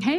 Hey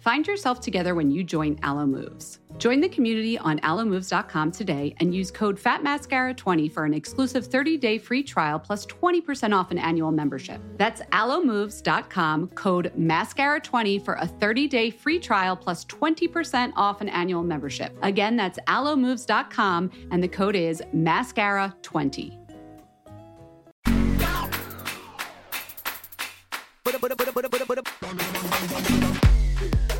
Find yourself together when you join Alo Moves. Join the community on alomoves.com today and use code FATMASCARA20 for an exclusive 30-day free trial plus 20% off an annual membership. That's alomoves.com, code MASCARA20 for a 30-day free trial plus 20% off an annual membership. Again, that's alomoves.com and the code is MASCARA20.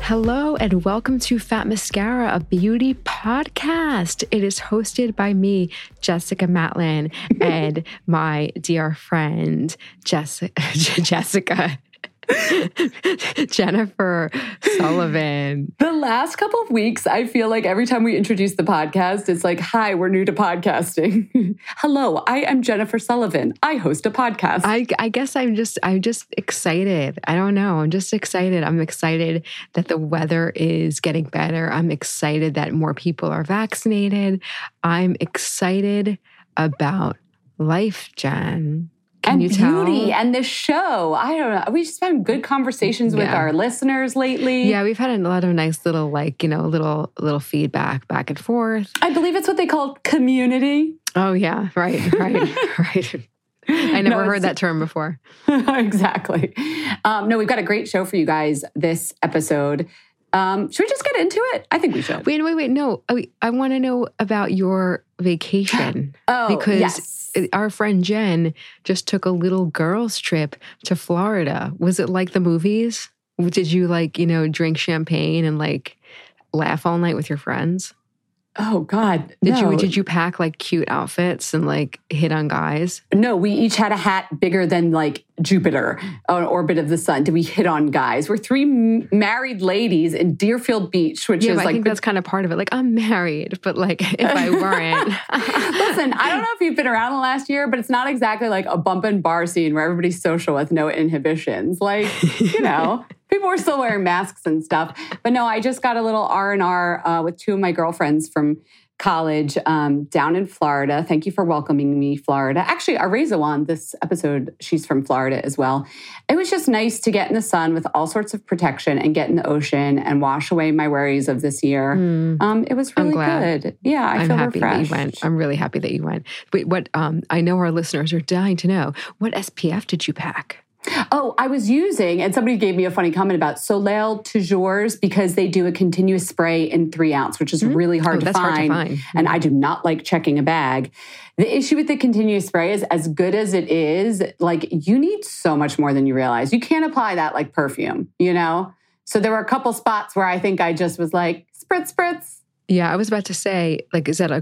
Hello and welcome to Fat Mascara, a beauty podcast. It is hosted by me, Jessica Matlin, and my dear friend, Jessica. Jennifer Sullivan. The last couple of weeks, I feel like every time we introduce the podcast, it's like, hi, we're new to podcasting. Hello, I am Jennifer Sullivan. I host a podcast. I guess I'm just excited. I don't know. I'm just excited. I'm excited that the weather is getting better. I'm excited that more people are vaccinated. I'm excited about life, Jen. Can and beauty tell? And this show. I don't know. We've just had good conversations with our listeners lately. Yeah, we've had a lot of nice little, little feedback back and forth. I believe it's what they call community. Oh, yeah. Right, right. I never heard that term before. Exactly. No, we've got a great show for you guys this episode. Should we just get into it? I think we should. Wait. No, I want to know about your vacation. Because yes. Our friend Jen just took a little girls trip to Florida. Was it like the movies? Did you drink champagne and laugh all night with your friends? Oh God! Did you pack cute outfits and hit on guys? No, we each had a hat bigger than Jupiter, an orbit of the sun. Did we hit on guys? We're three married ladies in Deerfield Beach, which is I think that's kind of part of it. I'm married, but if I weren't, listen, I don't know if you've been around the last year, but it's not exactly like a bump and bar scene where everybody's social with no inhibitions. people were still wearing masks and stuff. But no, I just got a little R&R with two of my girlfriends from college down in Florida. Thank you for welcoming me, Florida. Actually, Areza on this episode, she's from Florida as well. It was just nice to get in the sun with all sorts of protection and get in the ocean and wash away my worries of this year. It was really good. Yeah, I feel happy refreshed. That you went. I'm really happy that you went. Wait, what? I know our listeners are dying to know. What SPF did you pack? Oh, I was using, and somebody gave me a funny comment about Soleil Toujours because they do a continuous spray in 3 ounce, which is really hard, hard to find. And I do not like checking a bag. The issue with the continuous spray is, as good as it is, like, you need so much more than you realize. You can't apply that like perfume, you know? So there were a couple spots where I think I just was like, spritz, spritz. Yeah, I was about to say, like, is that a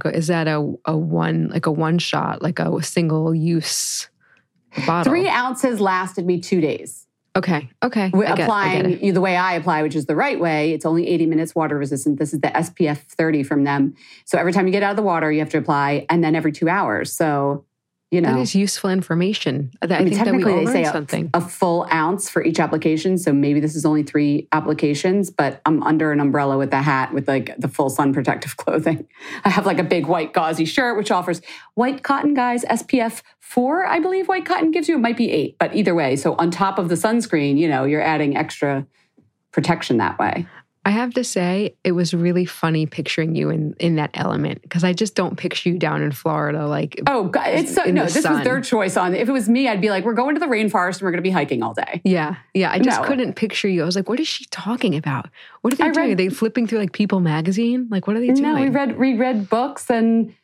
one shot, like a single use? 3 ounces lasted me 2 days. Okay. Applying the way I apply, which is the right way. It's only 80 minutes water resistant. This is the SPF 30 from them. So every time you get out of the water, you have to apply, and then every 2 hours. So, you know. That is useful information. I think technically that we all learned something. A full ounce for each application. So maybe this is only 3 applications, but I'm under an umbrella with a hat with like the full sun protective clothing. I have like a big white gauzy shirt, which offers white cotton, guys, SPF 4, I believe white cotton gives you. It might be 8, but either way. So on top of the sunscreen, you know, you're adding extra protection that way. I have to say, it was really funny picturing you in that element, because I just don't picture you down in Florida like. Oh, God, this was their choice on. If it was me, I'd be like, we're going to the rainforest and we're going to be hiking all day. Yeah. I just couldn't picture you. I was like, what is she talking about? What are they doing? Are they flipping through like People magazine? Like, what are they doing? No, we reread books and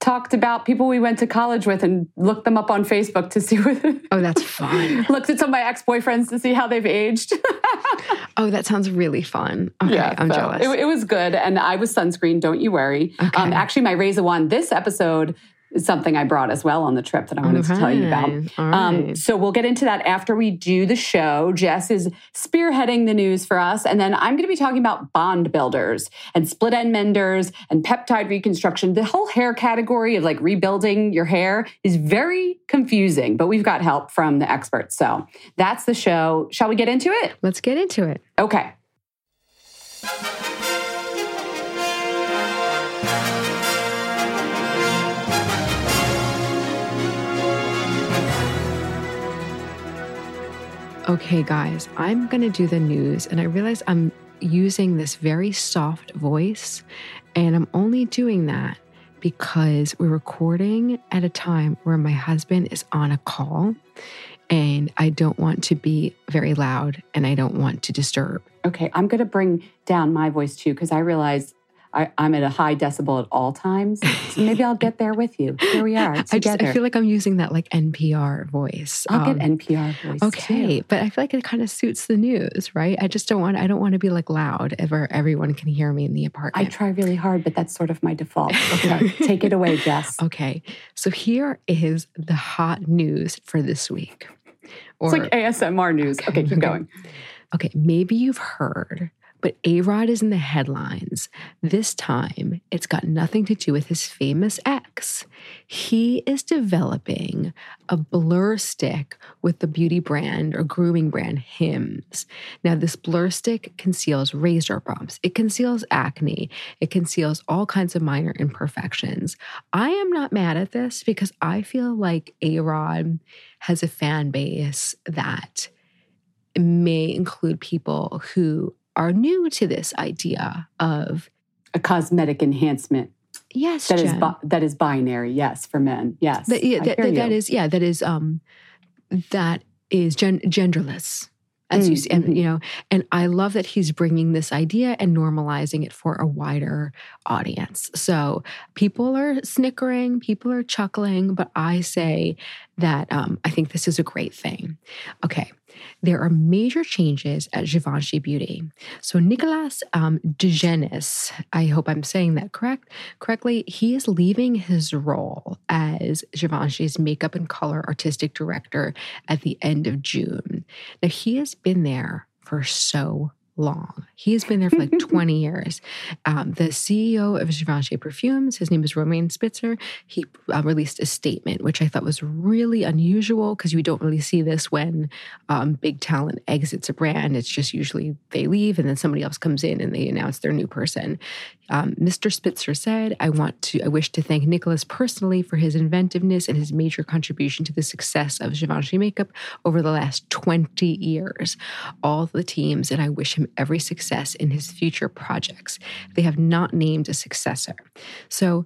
talked about people we went to college with and looked them up on Facebook to see what... Oh, that's fun. Looked at some of my ex-boyfriends to see how they've aged. Oh, that sounds really fun. Okay, yeah, I'm jealous. It was good, and I was sunscreened, don't you worry. Okay. Actually, my Reza One this episode is something I brought as well on the trip that I wanted to tell you about. Right. So we'll get into that after we do the show. Jess is spearheading the news for us. And then I'm going to be talking about bond builders and split end menders and peptide reconstruction. The whole hair category of like rebuilding your hair is very confusing, but we've got help from the experts. So that's the show. Shall we get into it? Let's get into it. Okay. Okay, guys, I'm going to do the news, and I realize I'm using this very soft voice, and I'm only doing that because we're recording at a time where my husband is on a call, and I don't want to be very loud, and I don't want to disturb. Okay, I'm going to bring down my voice, too, because I realize I'm at a high decibel at all times, so maybe I'll get there with you. Here we are, together. I feel like I'm using that like NPR voice. I'll get NPR voice, okay, too. But I feel like it kind of suits the news, right? I just don't want to be like loud ever. Everyone can hear me in the apartment. I try really hard, but that's sort of my default. Okay, take it away, Jess. Okay, so here is the hot news for this week. It's like ASMR news. Okay, keep going. Okay, maybe you've heard... But A-Rod is in the headlines. This time, it's got nothing to do with his famous ex. He is developing a blur stick with the beauty brand or grooming brand Hims. Now, this blur stick conceals razor bumps. It conceals acne. It conceals all kinds of minor imperfections. I am not mad at this because I feel like A-Rod has a fan base that may include people who are new to this idea of a cosmetic enhancement. Yes, that Jen. That is binary. Yes, for men. Yes, that is genderless, as you see, and you know. And I love that he's bringing this idea and normalizing it for a wider audience. So people are snickering, people are chuckling, but I say that I think this is a great thing. Okay. There are major changes at Givenchy Beauty. So Nicolas DeGenis, I hope I'm saying that correctly, he is leaving his role as Givenchy's makeup and color artistic director at the end of June. Now, he has been there for so long. He's been there for like 20 years. The CEO of Givenchy Perfumes, his name is Romain Spitzer. He released a statement, which I thought was really unusual because you don't really see this when big talent exits a brand. It's just usually they leave and then somebody else comes in and they announce their new person. Mr. Spitzer said, I wish to thank Nicolas personally for his inventiveness and his major contribution to the success of Givenchy makeup over the last 20 years. All the teams, and I wish him every success in his future projects. They have not named a successor. So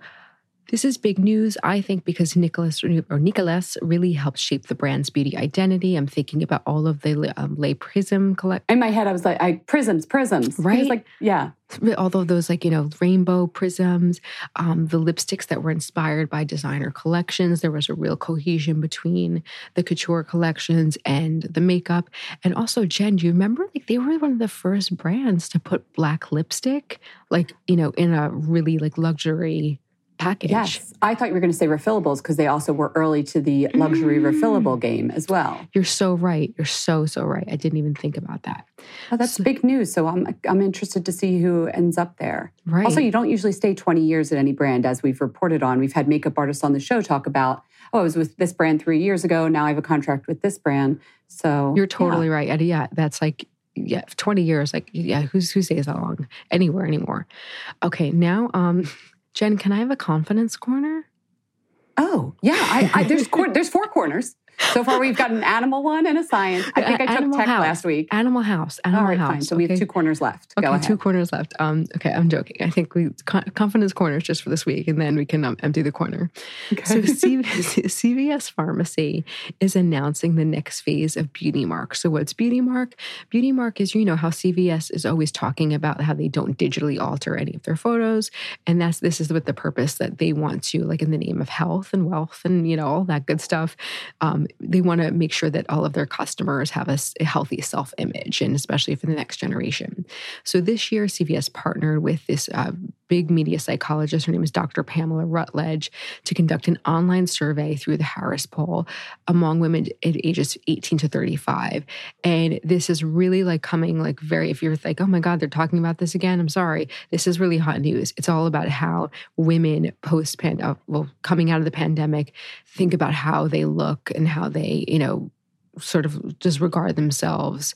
this is big news, I think, because Nicolas really helped shape the brand's beauty identity. I'm thinking about all of the Le Prism collection. In my head, I was like, prisms. Right? It's like, yeah. All of those, like, you know, rainbow prisms, the lipsticks that were inspired by designer collections. There was a real cohesion between the couture collections and the makeup. And also, Jen, do you remember, like, they were one of the first brands to put black lipstick, like, you know, in a really, like, luxury package. Yes. I thought you were going to say refillables because they also were early to the luxury refillable game as well. You're so right. You're so right. I didn't even think about that. Oh, that's big news. So I'm interested to see who ends up there. Right. Also, you don't usually stay 20 years at any brand, as we've reported on. We've had makeup artists on the show talk about, oh, I was with this brand 3 years ago. Now I have a contract with this brand. So you're totally right, Eddie. Yeah, that's like, yeah, 20 years. Like, yeah, who stays that long anywhere anymore? Okay, now, Jen, can I have a confidence corner? Oh, yeah. There's four corners. So far, we've got an animal one and a science. I think I took tech last week. Animal house. All right, fine. So we have 2 corners left. Okay, go ahead. 2 corners left. Okay, I'm joking. I think confidence corners just for this week, and then we can empty the corner. Okay. So CVS Pharmacy is announcing the next phase of Beauty Mark. So what's Beauty Mark? Beauty Mark is, you know, how CVS is always talking about how they don't digitally alter any of their photos, and this is with the purpose that they want to, like, in the name of health and wealth and, you know, all that good stuff. They want to make sure that all of their customers have a healthy self-image, and especially for the next generation. So this year, CVS partnered with this big media psychologist. Her name is Dr. Pamela Rutledge, to conduct an online survey through the Harris Poll among women at ages 18 to 35. And this is really, like, coming, like, very, if you're like, oh my God, they're talking about this again, I'm sorry. This is really hot news. It's all about how women coming out of the pandemic, think about how they look and how they, you know, sort of disregard themselves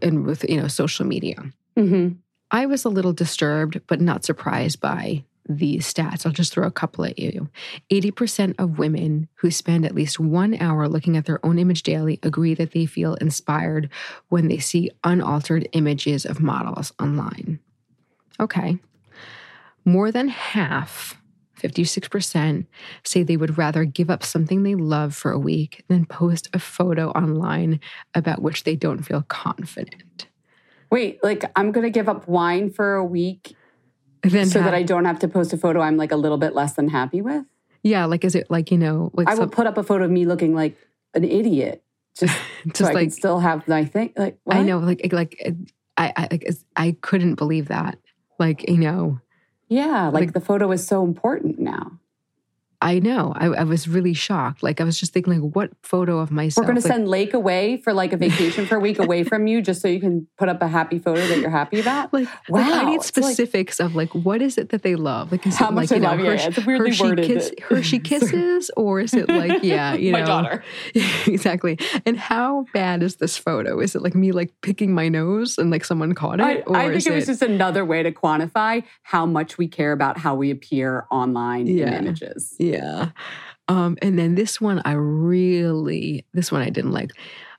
and with, you know, social media. Mm-hmm. I was a little disturbed, but not surprised by these stats. I'll just throw a couple at you. 80% of women who spend at least 1 hour looking at their own image daily agree that they feel inspired when they see unaltered images of models online. Okay. More than half, 56%, say they would rather give up something they love for a week than post a photo online about which they don't feel confident. Wait, like, I'm going to give up wine for a week that I don't have to post a photo I'm, like, a little bit less than happy with? Yeah, like, is it like, you know... Like, I will put up a photo of me looking like an idiot just so I, like, can still have my thing. Like, what? I know, I couldn't believe that. Like, you know... Yeah, like the photo is so important now. I know. I was really shocked. Like, I was just thinking, like, what photo of myself? We're going to send Lake away for, like, a vacation for a week away from you just so you can put up a happy photo that you're happy about. Like, wow. Like, I need specifics of, like, what is it that they love? Like, is how it, much like, they love, know, yeah. It's weirdly worded. Hershey Kisses? Or is it, like, yeah, you know. My daughter. Exactly. And how bad is this photo? Is it, like, me, like, picking my nose and, like, someone caught it? I think it was just another way to quantify how much we care about how we appear online in images. Yeah. Yeah. And then this one I didn't like.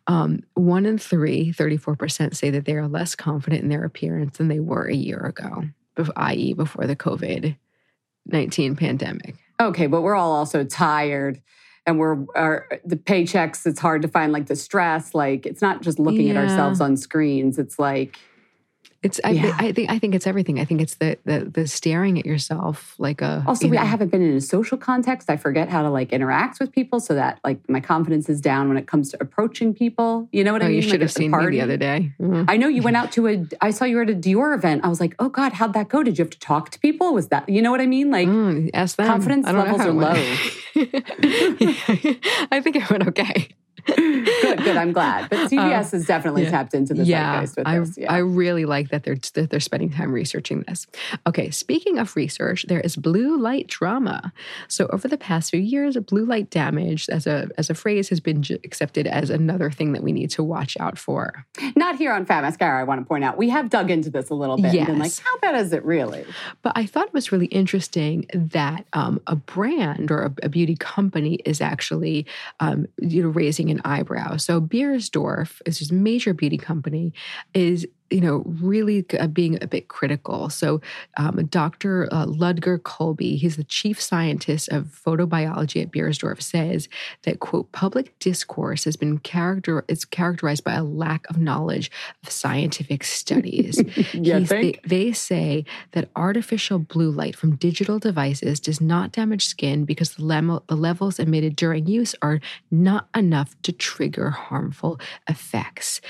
1 in 3, 34%, say that they are less confident in their appearance than they were a year ago, i.e. before the COVID-19 pandemic. Okay, but we're all also tired, and the paychecks, it's hard to find, like, the stress. Like, it's not just looking at ourselves on screens. It's like... I think it's everything. I think it's the staring at yourself like a... Also, I haven't been in a social context. I forget how to, like, interact with people, so that, like, my confidence is down when it comes to approaching people. You know what I mean? You should have seen me the other day. Mm-hmm. I know you went out I saw you were at a Dior event. I was like, oh God, how'd that go? Did you have to talk to people? Was that, you know what I mean? Like, ask them. Confidence levels are low. I think I went okay. Good. I'm glad. But CVS has definitely tapped into the zeitgeist with this. Yeah. I really like that they're spending time researching this. Okay, speaking of research, there is blue light trauma. So over the past few years, blue light damage as a phrase has been accepted as another thing that we need to watch out for. Not here on Fat Mascara, I want to point out. We have dug into this a little bit. Yes. And been like, how bad is it really? But I thought it was really interesting that a brand or a beauty company is actually raising an eyebrow. So Beiersdorf is this major beauty company, is really being a bit critical. So Dr. Ludger Kolbe, he's the chief scientist of photobiology at Beiersdorf, says that, quote, public discourse has been characterized by a lack of knowledge of scientific studies. They say that artificial blue light from digital devices does not damage skin because the levels emitted during use are not enough to trigger harmful effects.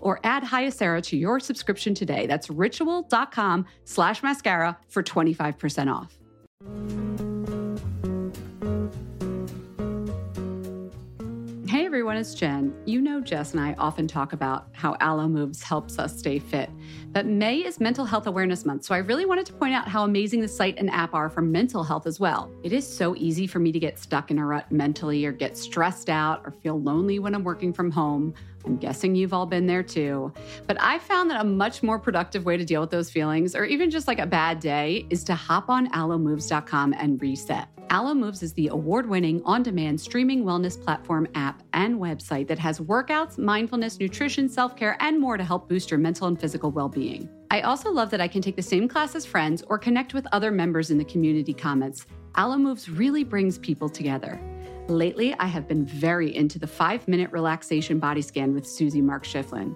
or add Hyacera to your subscription today. That's ritual.com/mascara for 25% off. Hey everyone, it's Jen. You know Jess and I often talk about how Alo Moves helps us stay fit. But May is Mental Health Awareness Month, so I really wanted to point out how amazing the site and app are for mental health as well. It is so easy for me to get stuck in a rut mentally or get stressed out or feel lonely when I'm working from home. I'm guessing you've all been there too. But I found that a much more productive way to deal with those feelings, or even just like a bad day, is to hop on alomoves.com and reset. Alo Moves is the award-winning, on-demand streaming wellness platform app and website that has workouts, mindfulness, nutrition, self-care, and more to help boost your mental and physical well-being. I also love that I can take the same class as friends or connect with other members in the community comments. Alo Moves really brings people together. Lately, I have been very into the 5-minute relaxation body scan with Susie Marksschifflin.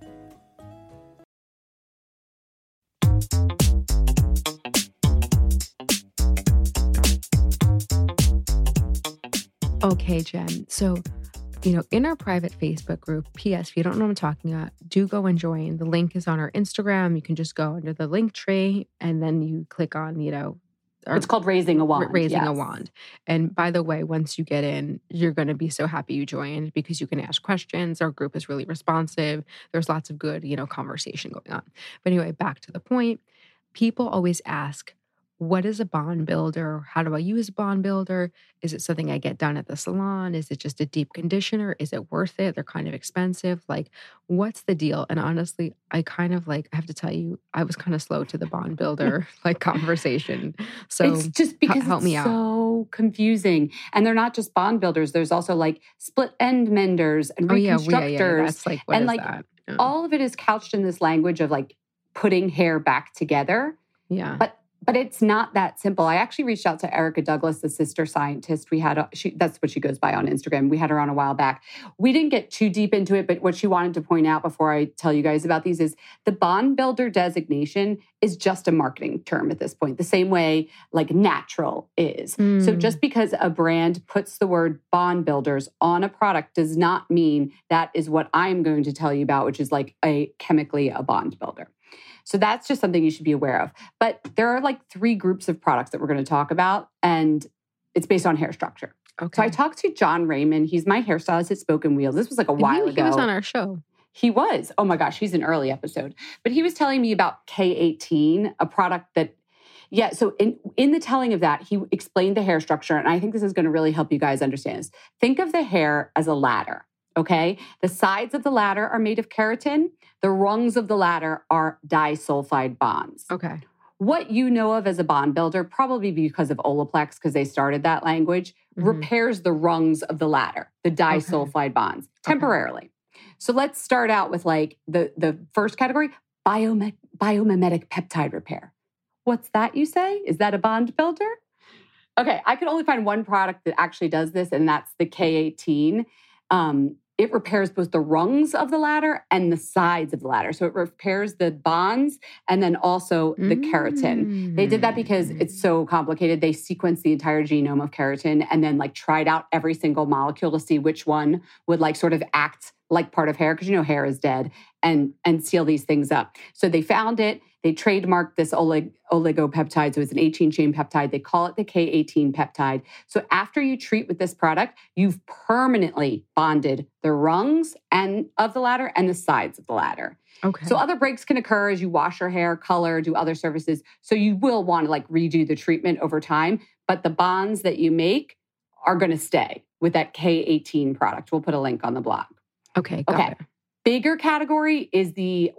Okay, Jen. So, in our private Facebook group, P.S., if you don't know what I'm talking about, do go and join. The link is on our Instagram. You can just go under the link tree and then you click on, it's called Raising a Wand. A Wand. And by the way, once you get in, you're going to be so happy you joined because you can ask questions. Our group is really responsive. There's lots of good, conversation going on. But anyway, back to the point. People always ask, what is a bond builder? How do I use a bond builder? Is it something I get done at the salon? Is it just a deep conditioner? Is it worth it? They're kind of expensive. What's the deal? And honestly, I kind of I have to tell you, I was kind of slow to the bond builder conversation. So it's just because help me out. So confusing. And they're not just bond builders. There's also split end menders and reconstructors. Yeah. That's what and is that? Yeah. All of it is couched in this language of putting hair back together. Yeah. But it's not that simple. I actually reached out to Erica Douglas, the sister scientist. That's what she goes by on Instagram. We had her on a while back. We didn't get too deep into it, but what she wanted to point out before I tell you guys about these is the bond builder designation is just a marketing term at this point, the same way natural is. Mm. So just because a brand puts the word bond builders on a product does not mean that is what I'm going to tell you about, which is chemically a bond builder. So that's just something you should be aware of. But there are three groups of products that we're going to talk about, and it's based on hair structure. Okay. So I talked to John Raymond. He's my hairstylist at Spoken Wheels. This was a while ago. He was on our show. He was. Oh my gosh, he's an early episode. But he was telling me about K18, a product that, so in the telling of that, he explained the hair structure. And I think this is going to really help you guys understand this. Think of the hair as a ladder. Okay. The sides of the ladder are made of keratin. The rungs of the ladder are disulfide bonds. Okay. What you know of as a bond builder, probably because of Olaplex, because they started that language, repairs the rungs of the ladder, the disulfide bonds, temporarily. Okay. So let's start out with the first category, biomimetic peptide repair. What's that you say? Is that a bond builder? Okay. I could only find one product that actually does this, and that's the K18. It repairs both the rungs of the ladder and the sides of the ladder. So it repairs the bonds and then also the keratin. They did that because it's so complicated. They sequenced the entire genome of keratin and then tried out every single molecule to see which one would sort of act like part of hair, because hair is dead, and seal these things up. So they found it. They trademarked this oligopeptide, so it's an 18-chain peptide. They call it the K18 peptide. So after you treat with this product, you've permanently bonded the rungs of the ladder and the sides of the ladder. Okay. So other breaks can occur as you wash your hair, color, do other services. So you will want to redo the treatment over time, but the bonds that you make are going to stay with that K18 product. We'll put a link on the blog. Okay, got it. Bigger category is the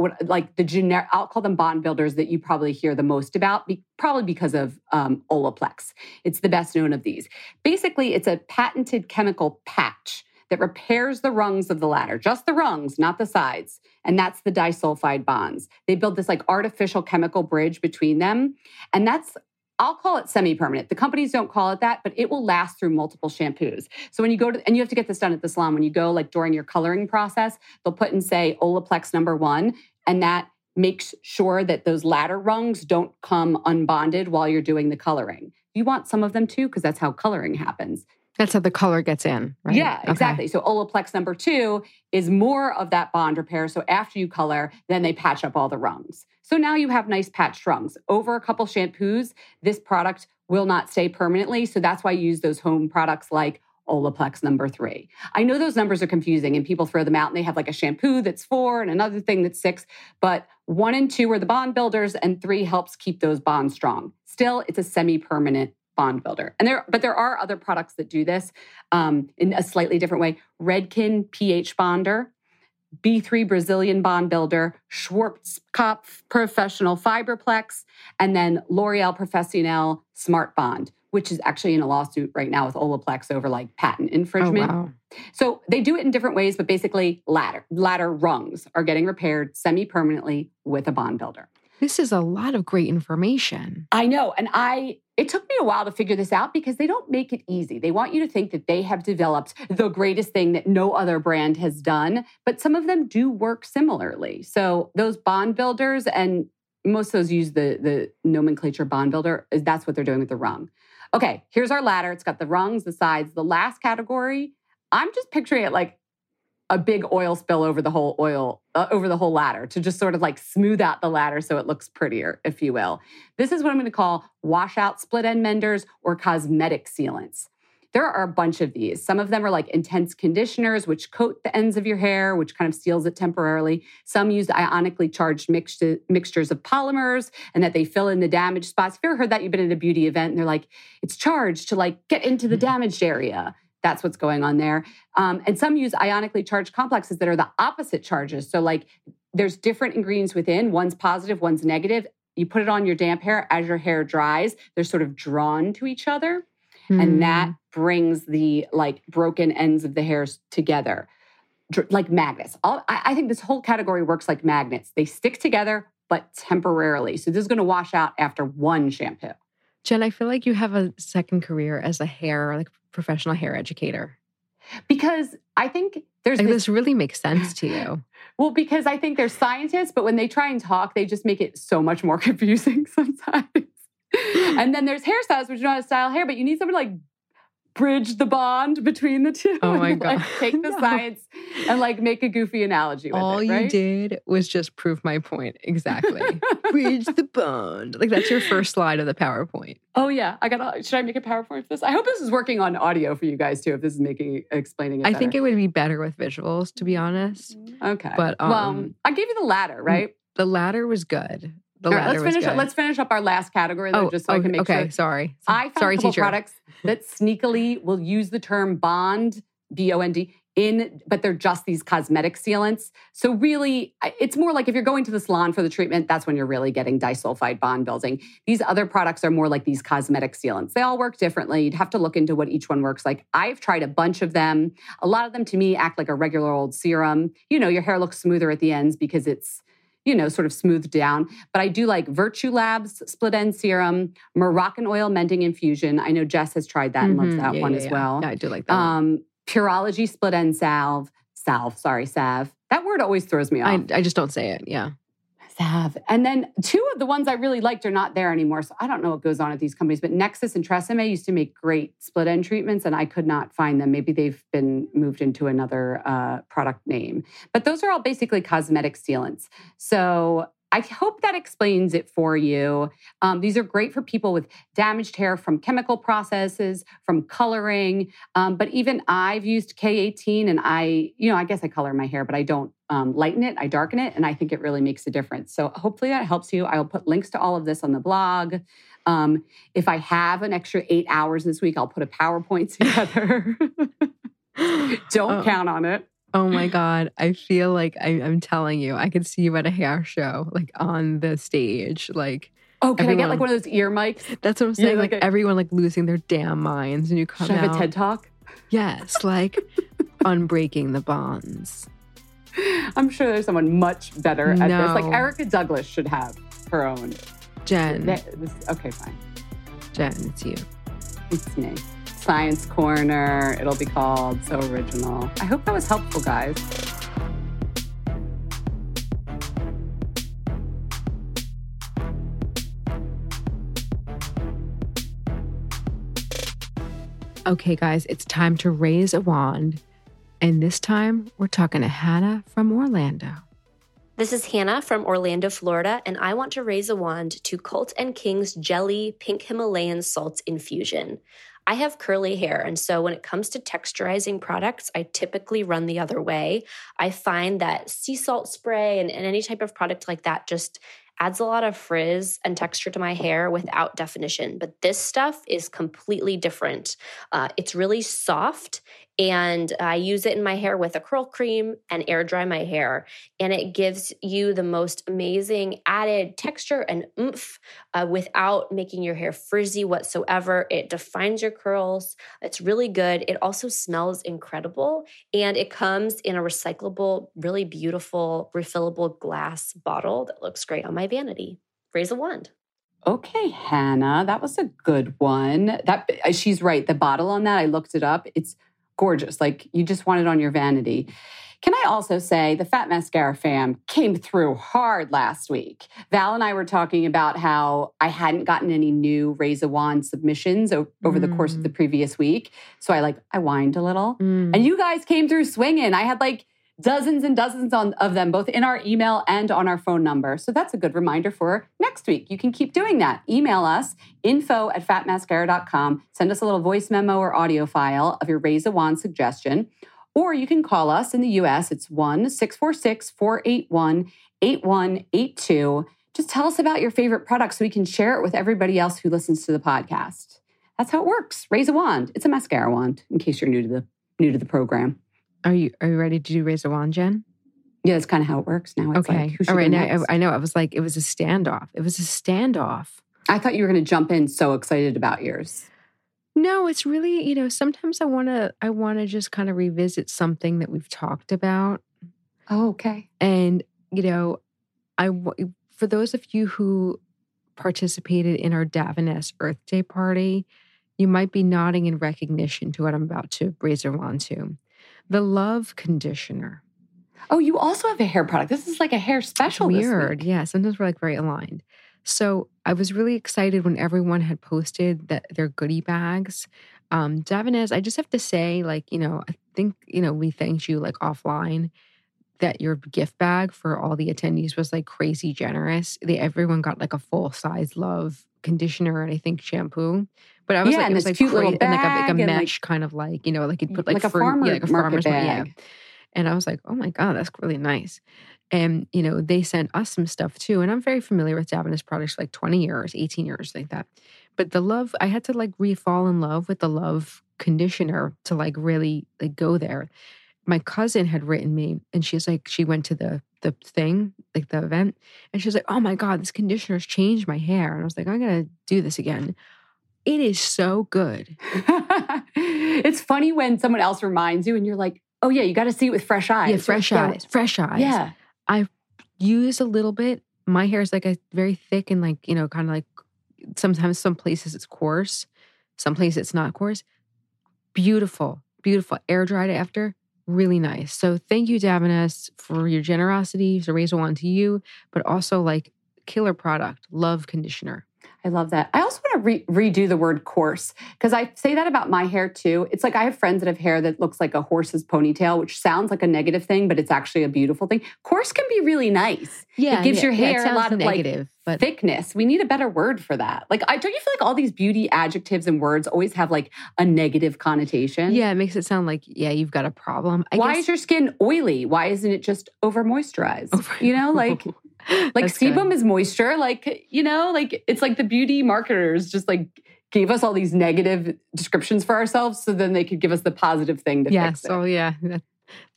generic, I'll call them bond builders that you probably hear the most about, probably because of Olaplex. It's the best known of these. Basically, it's a patented chemical patch that repairs the rungs of the ladder, just the rungs, not the sides. And that's the disulfide bonds. They build this artificial chemical bridge between them. And that's, I'll call it semi-permanent. The companies don't call it that, but it will last through multiple shampoos. So when you go and you have to get this done at the salon, when you go during your coloring process, they'll put in, say, Olaplex number 1, and that makes sure that those ladder rungs don't come unbonded while you're doing the coloring. You want some of them too, because that's how coloring happens. That's how the color gets in, right? Yeah, exactly. Okay. So Olaplex number 2 is more of that bond repair. So after you color, then they patch up all the rungs. So now you have nice patched rungs. Over a couple shampoos, this product will not stay permanently. So that's why you use those home products like Olaplex number 3. I know those numbers are confusing and people throw them out and they have like a shampoo that's 4 and another thing that's 6, but 1 and 2 are the bond builders and 3 helps keep those bonds strong. Still, it's a semi-permanent bond builder. But there are other products that do this in a slightly different way. Redken pH Bonder, B3 Brazilian Bond Builder, Schwarzkopf Professional Fiberplex, and then L'Oreal Professionnel Smart Bond, which is actually in a lawsuit right now with Olaplex over like patent infringement. Oh, wow. So they do it in different ways, but basically ladder rungs are getting repaired semi-permanently with a bond builder. This is a lot of great information. I know. And it took me a while to figure this out because they don't make it easy. They want you to think that they have developed the greatest thing that no other brand has done, but some of them do work similarly. So those bond builders, and most of those use the nomenclature bond builder, that's what they're doing with the rung. Okay, here's our ladder. It's got the rungs, the sides. The last category, I'm just picturing it like a big oil spill over the whole ladder to just sort of like smooth out the ladder so it looks prettier, if you will. This is what I'm going to call washout split end menders or cosmetic sealants. There are a bunch of these. Some of them are like intense conditioners, which coat the ends of your hair, which kind of seals it temporarily. Some use ionically charged mixtures of polymers and that they fill in the damaged spots. If you ever heard that, you've been at a beauty event and they're like, it's charged to like get into the damaged area. That's what's going on there. And some use ionically charged complexes that are the opposite charges. So like there's different ingredients within. One's positive, one's negative. You put it on your damp hair. As your hair dries, they're sort of drawn to each other. Mm. And that brings the like broken ends of the hairs together. Like magnets. I think this whole category works like magnets. They stick together, but temporarily. So this is going to wash out after one shampoo. Jen, I feel like you have a second career as a hair, like professional hair educator. Because I think there's... Like this really makes sense to you. Well, because I think they're scientists, but when they try and talk, they just make it so much more confusing sometimes. And then there's hairstyles, which you know how to style hair, but you need someone to like bridge the bond between the two. Oh my God. Like take the science and like make a goofy analogy with all it, right? You did was just prove my point. Exactly. Bridge the bond. Like that's your first slide of the PowerPoint. Oh yeah. Should I make a PowerPoint for this? I hope this is working on audio for you guys too, if this is explaining it better. I think it would be better with visuals, to be honest. Okay. But well, I gave you the ladder, right? The ladder was good. Let's finish up our last category, though, just so I can make sure. Okay, sorry. I found a couple products that sneakily will use the term bond, B-O-N-D, but they're just these cosmetic sealants. So really, it's more like if you're going to the salon for the treatment, that's when you're really getting disulfide bond building. These other products are more like these cosmetic sealants. They all work differently. You'd have to look into what each one works like. I've tried a bunch of them. A lot of them, to me, act like a regular old serum. You know, your hair looks smoother at the ends because it's, you know, sort of smoothed down. But I do like Virtue Labs Split End Serum, Moroccan Oil Mending Infusion. I know Jess has tried that and loves that as well. Yeah, I do like that one. Purology Split End Salve. That word always throws me off. I just don't say it, yeah. Salve. And then two of the ones I really liked are not there anymore, so I don't know what goes on at these companies. But Nexxus and Tresemme used to make great split end treatments, and I could not find them. Maybe they've been moved into another product name. But those are all basically cosmetic sealants. So I hope that explains it for you. These are great for people with damaged hair from chemical processes, from coloring. But even I've used K18 and I guess I color my hair, but I don't lighten it. I darken it. And I think it really makes a difference. So hopefully that helps you. I'll put links to all of this on the blog. If I have an extra 8 hours this week, I'll put a PowerPoint together. Don't count on it. Oh my God. I feel like I'm telling you, I could see you at a hair show, like on the stage. Like, oh, can everyone, I get like one of those ear mics? That's what I'm saying. Yeah, like everyone like losing their damn minds and you come out. Should I have a TED Talk? Yes. Like unbreaking the bonds. I'm sure there's someone much better at this. Like Erica Douglas should have her own. Jen. Okay, fine. Jen, it's you. It's me. Science Corner, it'll be called. So original. I hope that was helpful, guys. Okay, guys, it's time to raise a wand. And this time, we're talking to Hannah from Orlando. This is Hannah from Orlando, Florida, and I want to raise a wand to Cult & King's Jelly Pink Himalayan Salt Infusion. I have curly hair, and so when it comes to texturizing products, I typically run the other way. I find that sea salt spray and any type of product like that just adds a lot of frizz and texture to my hair without definition. But this stuff is completely different. It's really soft, and I use it in my hair with a curl cream and air dry my hair. And it gives you the most amazing added texture and oomph without making your hair frizzy whatsoever. It defines your curls. It's really good. It also smells incredible. And it comes in a recyclable, really beautiful, refillable glass bottle that looks great on my vanity. Raise a wand. Okay, Hannah, that was a good one. She's right. The bottle on that, I looked it up. It's gorgeous. Like, you just want it on your vanity. Can I also say the Fat Mascara fam came through hard last week. Val and I were talking about how I hadn't gotten any new Reza Wand submissions over the course of the previous week. So I whined a little. And you guys came through swinging. I had dozens and dozens of them, both in our email and on our phone number. So that's a good reminder for next week. You can keep doing that. Email us, info@fatmascara.com. Send us a little voice memo or audio file of your Raise a Wand suggestion. Or you can call us in the U.S. It's 1-646-481-8182. Just tell us about your favorite product so we can share it with everybody else who listens to the podcast. That's how it works. Raise a Wand. It's a mascara wand, in case you're new to the program. Are you ready to do Raise a Wand, Jen? Yeah, that's kind of how it works now. It's okay. All right. Now, I know. I was like, it was a standoff. I thought you were going to jump in so excited about yours. No, it's really, sometimes I want to just kind of revisit something that we've talked about. Oh, okay. And, for those of you who participated in our Davines Earth Day party, you might be nodding in recognition to what I'm about to raise a wand to. The Love conditioner. Oh, you also have a hair product. This is like a hair special. Weird, yeah. Sometimes we're very aligned. So I was really excited when everyone had posted that their goodie bags. Davines, I just have to say, I think, we thanked you offline that your gift bag for all the attendees was crazy generous. Everyone got a full size Love conditioner and I think shampoo. But I was it was cute little bag and a mesh kind of you'd put a farmer's bag. Yeah. And I was like, oh my God, that's really nice. And they sent us some stuff too. And I'm very familiar with Davines products 20 years, 18 years, like that. But the Love, I had to re-fall in love with the Love conditioner to really go there. My cousin had written me and she's she went to the thing, the event. And she was like, oh my God, this conditioner's changed my hair. And I was like, I'm going to do this again. It is so good. It's funny when someone else reminds you and you're like, oh yeah, you got to see it with fresh eyes. Yeah, fresh eyes. Yeah. I use a little bit. My hair is very thick and sometimes some places it's coarse, some places it's not coarse. Beautiful, beautiful. Air dried after. Really nice. So thank you, Davines, for your generosity. So raise a wand to you, but also killer product, Love conditioner. I love that. I also want to redo the word coarse because I say that about my hair too. It's I have friends that have hair that looks like a horse's ponytail, which sounds like a negative thing, but it's actually a beautiful thing. Coarse can be really nice. Yeah, it gives your hair a lot of negative, but thickness. We need a better word for that. Don't you feel all these beauty adjectives and words always have a negative connotation? Yeah, it makes it sound you've got a problem. Why is your skin oily? Why isn't it just over moisturized? Sebum is moisture. It's the beauty marketers just gave us all these negative descriptions for ourselves so then they could give us the positive thing to fix it. Oh, yeah.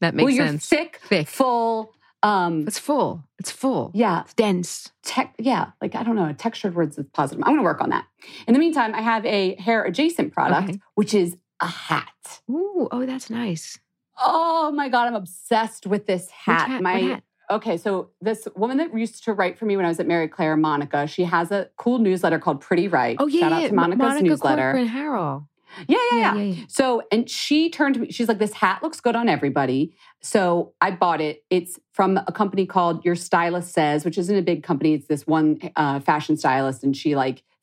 That makes sense. Well, you're thick. Full. It's full. It's full. Yeah. It's dense. I don't know. A textured word's positive. I'm going to work on that. In the meantime, I have a hair adjacent product, which is a hat. Ooh, oh, that's nice. Oh, my God. I'm obsessed with this hat. Okay, so this woman that used to write for me when I was at Mary Claire, Monica, she has a cool newsletter called Pretty Right. Oh, yeah, shout out to Monica's newsletter. Monica Corcoran-Harrell. Yeah. So, and she turned to me, she's like, this hat looks good on everybody. So I bought it. It's from a company called Your Stylist Says, which isn't a big company. It's this one fashion stylist, and she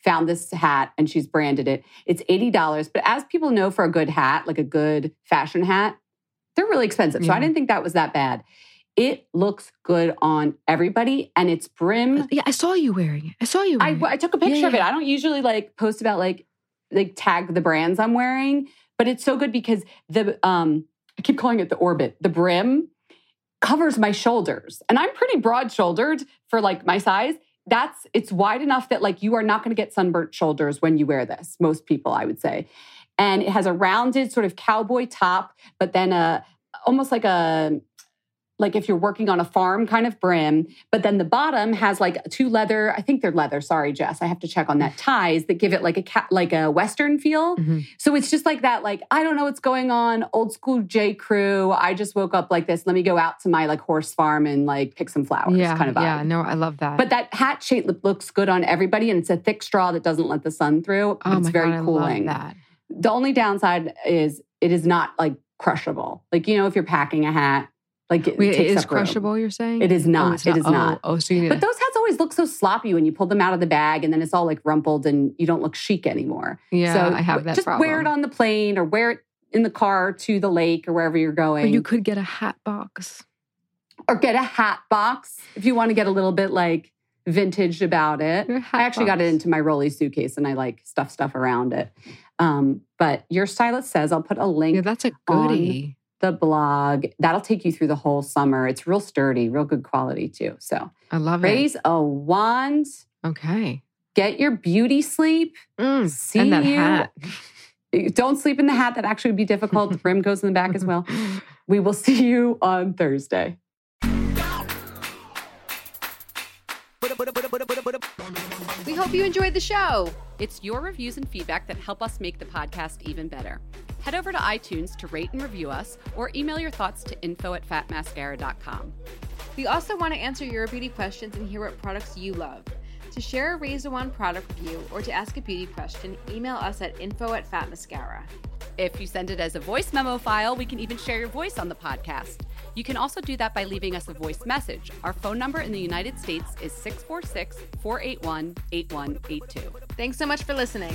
found this hat and she's branded it. It's $80. But as people know, for a good hat, a good fashion hat, they're really expensive. Yeah. So I didn't think that was that bad. It looks good on everybody, and its brim. Yeah, I saw you wearing it. I took a picture of it. I don't usually post about like tag the brands I'm wearing. But it's so good because the I keep calling it the orbit, the brim covers my shoulders, and I'm pretty broad-shouldered for like my size. It's wide enough that like you are not going to get sunburnt shoulders when you wear this. Most people, I would say. And it has a rounded sort of cowboy top, but then almost like if you're working on a farm kind of brim. But then the bottom has like two leather, I think they're leather. Sorry, Jess, I have to check on that. Ties that give it like a Western feel. Mm-hmm. So it's just like that, like, I don't know what's going on. Old school J. Crew. I just woke up like this. Let me go out to my like horse farm and like pick some flowers kind of vibe. Yeah, no, I love that. But that hat shape looks good on everybody. And it's a thick straw that doesn't let the sun through. Oh, it's very cooling. I love that. The only downside is it is not like crushable. Like, you know, if you're packing a hat, like it, wait, it takes is up crushable, room. You're saying? It is not. It is not. Oh, so you need But those hats always look so sloppy when you pull them out of the bag and then it's all like rumpled and you don't look chic anymore. Yeah, so I have that just problem. Just wear it on the plane or wear it in the car to the lake or wherever you're going. Or you could get a hat box. Or get a hat box if you want to get a little bit like vintage about it. I actually got it into my rolly suitcase and I like stuff around it. But Your Stylist Says, I'll put a link. Yeah, that's a goodie. The blog. That'll take you through the whole summer. It's real sturdy, real good quality too. So I love it. Raise a wand. Okay. Get your beauty sleep. See and that hat. Don't sleep in the hat. That actually would be difficult. The brim goes in the back as well. We will see you on Thursday. We hope you enjoyed the show. It's your reviews and feedback that help us make the podcast even better. Head over to iTunes to rate and review us or email your thoughts to info@fatmascara.com. We also want to answer your beauty questions and hear what products you love. To share a Raise a Wand product review or to ask a beauty question, email us at info@fatmascara. If you send it as a voice memo file, we can even share your voice on the podcast. You can also do that by leaving us a voice message. Our phone number in the United States is 646-481-8182. Thanks so much for listening.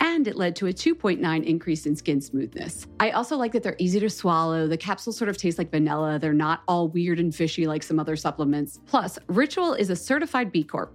And it led to a 2.9 increase in skin smoothness. I also like that they're easy to swallow. The capsules sort of taste like vanilla. They're not all weird and fishy like some other supplements. Plus, Ritual is a certified B Corp,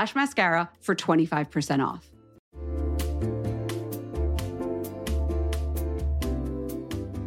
for 25% off.